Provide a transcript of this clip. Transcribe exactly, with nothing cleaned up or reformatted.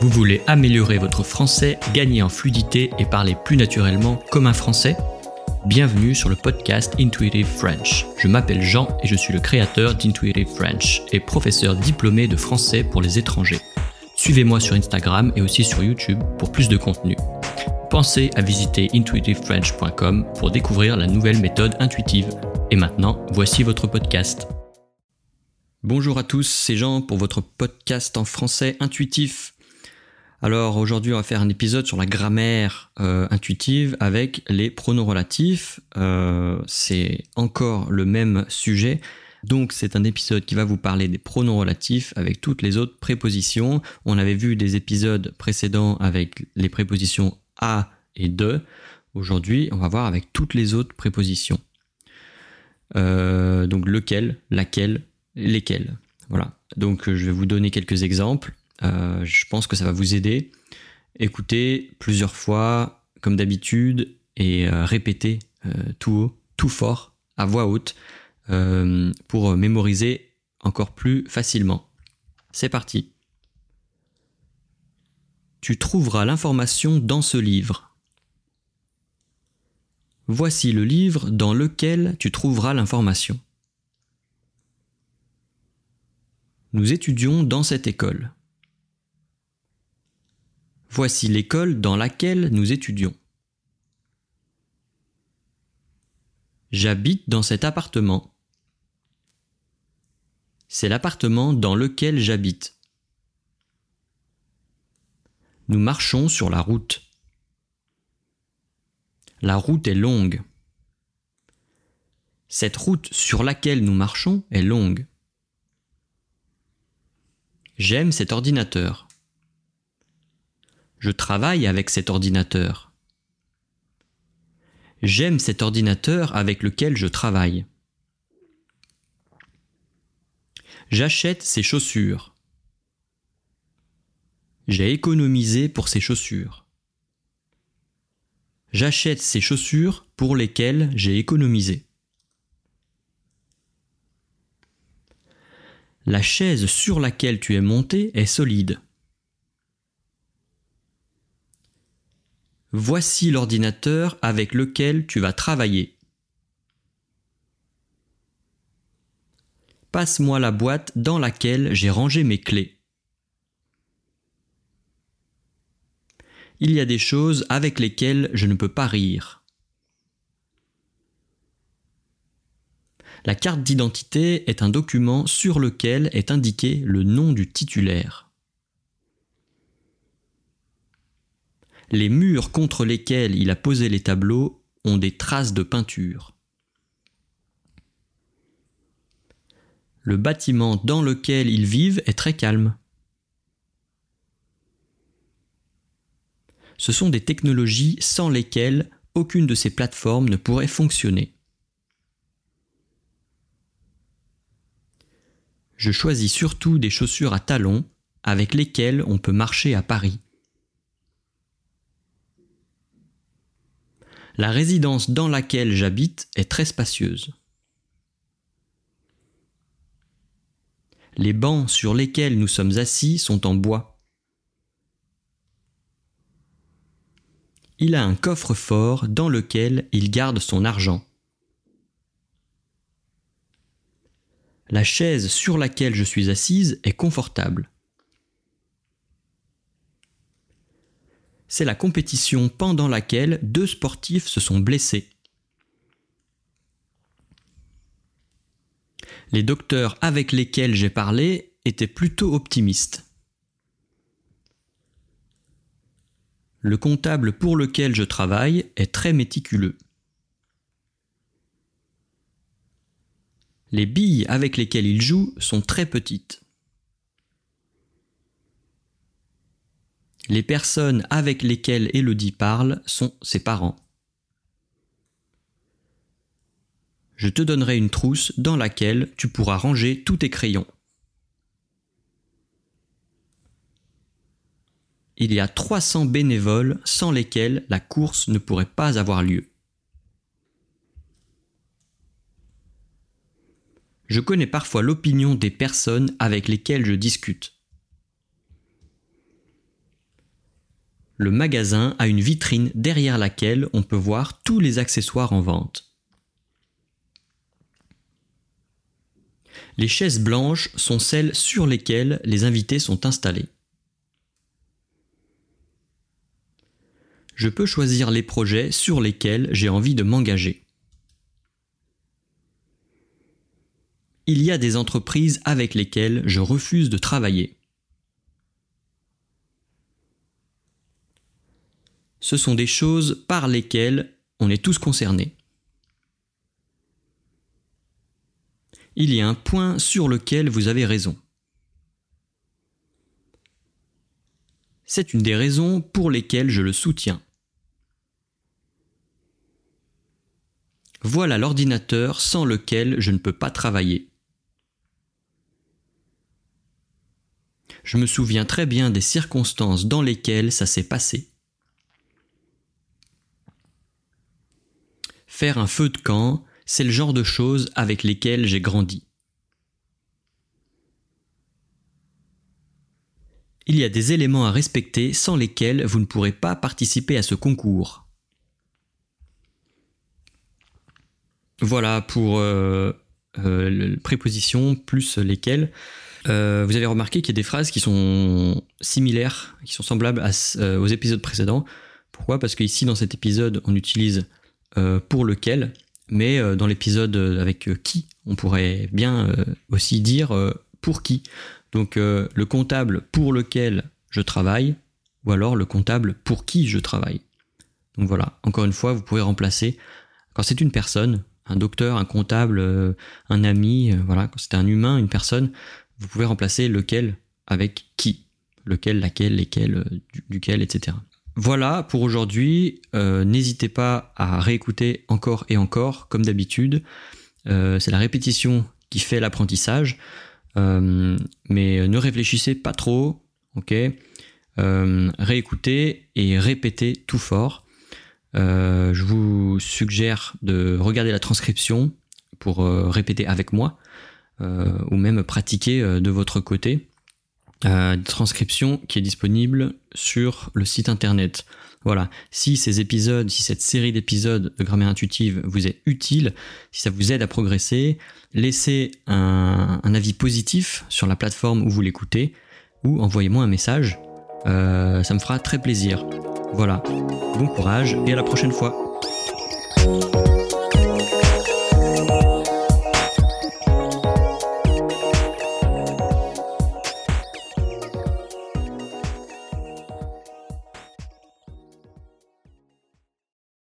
Vous voulez améliorer votre français, gagner en fluidité et parler plus naturellement comme un français ? Bienvenue sur le podcast Intuitive French. Je m'appelle Jean et je suis le créateur d'Intuitive French et professeur diplômé de français pour les étrangers. Suivez-moi sur Instagram et aussi sur YouTube pour plus de contenu. Pensez à visiter intuitive french point com pour découvrir la nouvelle méthode intuitive. Et maintenant, voici votre podcast. Bonjour à tous, c'est Jean pour votre podcast en français intuitif. Alors aujourd'hui, on va faire un épisode sur la grammaire euh, intuitive avec les pronoms relatifs. Euh, c'est encore le même sujet. Donc c'est un épisode qui va vous parler des pronoms relatifs avec toutes les autres prépositions. On avait vu des épisodes précédents avec les prépositions à et de. Aujourd'hui, on va voir avec toutes les autres prépositions. Euh, donc lequel, laquelle, lesquels. Voilà. Donc je vais vous donner quelques exemples. Euh, je pense que ça va vous aider. Écoutez plusieurs fois, comme d'habitude, et euh, répétez euh, tout haut, tout fort, à voix haute, Euh, pour mémoriser encore plus facilement. C'est parti. Tu trouveras l'information dans ce livre. Voici le livre dans lequel tu trouveras l'information. Nous étudions dans cette école. Voici l'école dans laquelle nous étudions. J'habite dans cet appartement. C'est l'appartement dans lequel j'habite. Nous marchons sur la route. La route est longue. Cette route sur laquelle nous marchons est longue. J'aime cet ordinateur. Je travaille avec cet ordinateur. J'aime cet ordinateur avec lequel je travaille. J'achète ces chaussures. J'ai économisé pour ces chaussures. J'achète ces chaussures pour lesquelles j'ai économisé. La chaise sur laquelle tu es monté est solide. Voici l'ordinateur avec lequel tu vas travailler. Passe-moi la boîte dans laquelle j'ai rangé mes clés. Il y a des choses avec lesquelles je ne peux pas rire. La carte d'identité est un document sur lequel est indiqué le nom du titulaire. Les murs contre lesquels il a posé les tableaux ont des traces de peinture. Le bâtiment dans lequel ils vivent est très calme. Ce sont des technologies sans lesquelles aucune de ces plateformes ne pourrait fonctionner. Je choisis surtout des chaussures à talons avec lesquelles on peut marcher à Paris. La résidence dans laquelle j'habite est très spacieuse. Les bancs sur lesquels nous sommes assis sont en bois. Il a un coffre-fort dans lequel il garde son argent. La chaise sur laquelle je suis assise est confortable. C'est la compétition pendant laquelle deux sportifs se sont blessés. Les docteurs avec lesquels j'ai parlé étaient plutôt optimistes. Le comptable pour lequel je travaille est très méticuleux. Les billes avec lesquelles il joue sont très petites. Les personnes avec lesquelles Élodie parle sont ses parents. Je te donnerai une trousse dans laquelle tu pourras ranger tous tes crayons. Il y a trois cents bénévoles sans lesquels la course ne pourrait pas avoir lieu. je connais parfois l'opinion des personnes avec lesquelles je discute. Le magasin a une vitrine derrière laquelle on peut voir tous les accessoires en vente. Les chaises blanches sont celles sur lesquelles les invités sont installés. Je peux choisir les projets sur lesquels j'ai envie de m'engager. Il y a des entreprises avec lesquelles je refuse de travailler. Ce sont des choses par lesquelles on est tous concernés. Il y a un point sur lequel vous avez raison. C'est une des raisons pour lesquelles je le soutiens. Voilà l'ordinateur sans lequel je ne peux pas travailler. Je me souviens très bien des circonstances dans lesquelles ça s'est passé. Faire un feu de camp, c'est le genre de choses avec lesquelles j'ai grandi. Il y a des éléments à respecter sans lesquels vous ne pourrez pas participer à ce concours. Voilà pour euh, euh, les prépositions plus lesquelles. Euh, vous avez remarqué qu'il y a des phrases qui sont similaires, qui sont semblables à, euh, aux épisodes précédents. Pourquoi ? Parce qu'ici, dans cet épisode, on utilise euh, pour lequel, mais euh, dans l'épisode avec euh, qui, on pourrait bien euh, aussi dire euh, pour qui. Donc euh, le comptable pour lequel je travaille, ou alors le comptable pour qui je travaille. Donc voilà, encore une fois, vous pouvez remplacer, quand c'est une personne, un docteur, un comptable, euh, un ami, euh, voilà, quand c'est un humain, une personne, vous pouvez remplacer lequel avec qui, lequel, laquelle, lesquels, euh, du, duquel, et cetera. Voilà pour aujourd'hui, euh, n'hésitez pas à réécouter encore et encore, comme d'habitude. Euh, c'est la répétition qui fait l'apprentissage. Euh, mais ne réfléchissez pas trop, ok, euh, réécoutez et répétez tout fort. Euh, je vous suggère de regarder la transcription pour euh, répéter avec moi euh, ou même pratiquer euh, de votre côté. Euh, transcription qui est disponible sur le site internet. Voilà, si ces épisodes, si cette série d'épisodes de grammaire intuitive vous est utile, si ça vous aide à progresser, laissez un, un avis positif sur la plateforme où vous l'écoutez ou envoyez-moi un message, euh, ça me fera très plaisir. Voilà, bon courage et à la prochaine fois.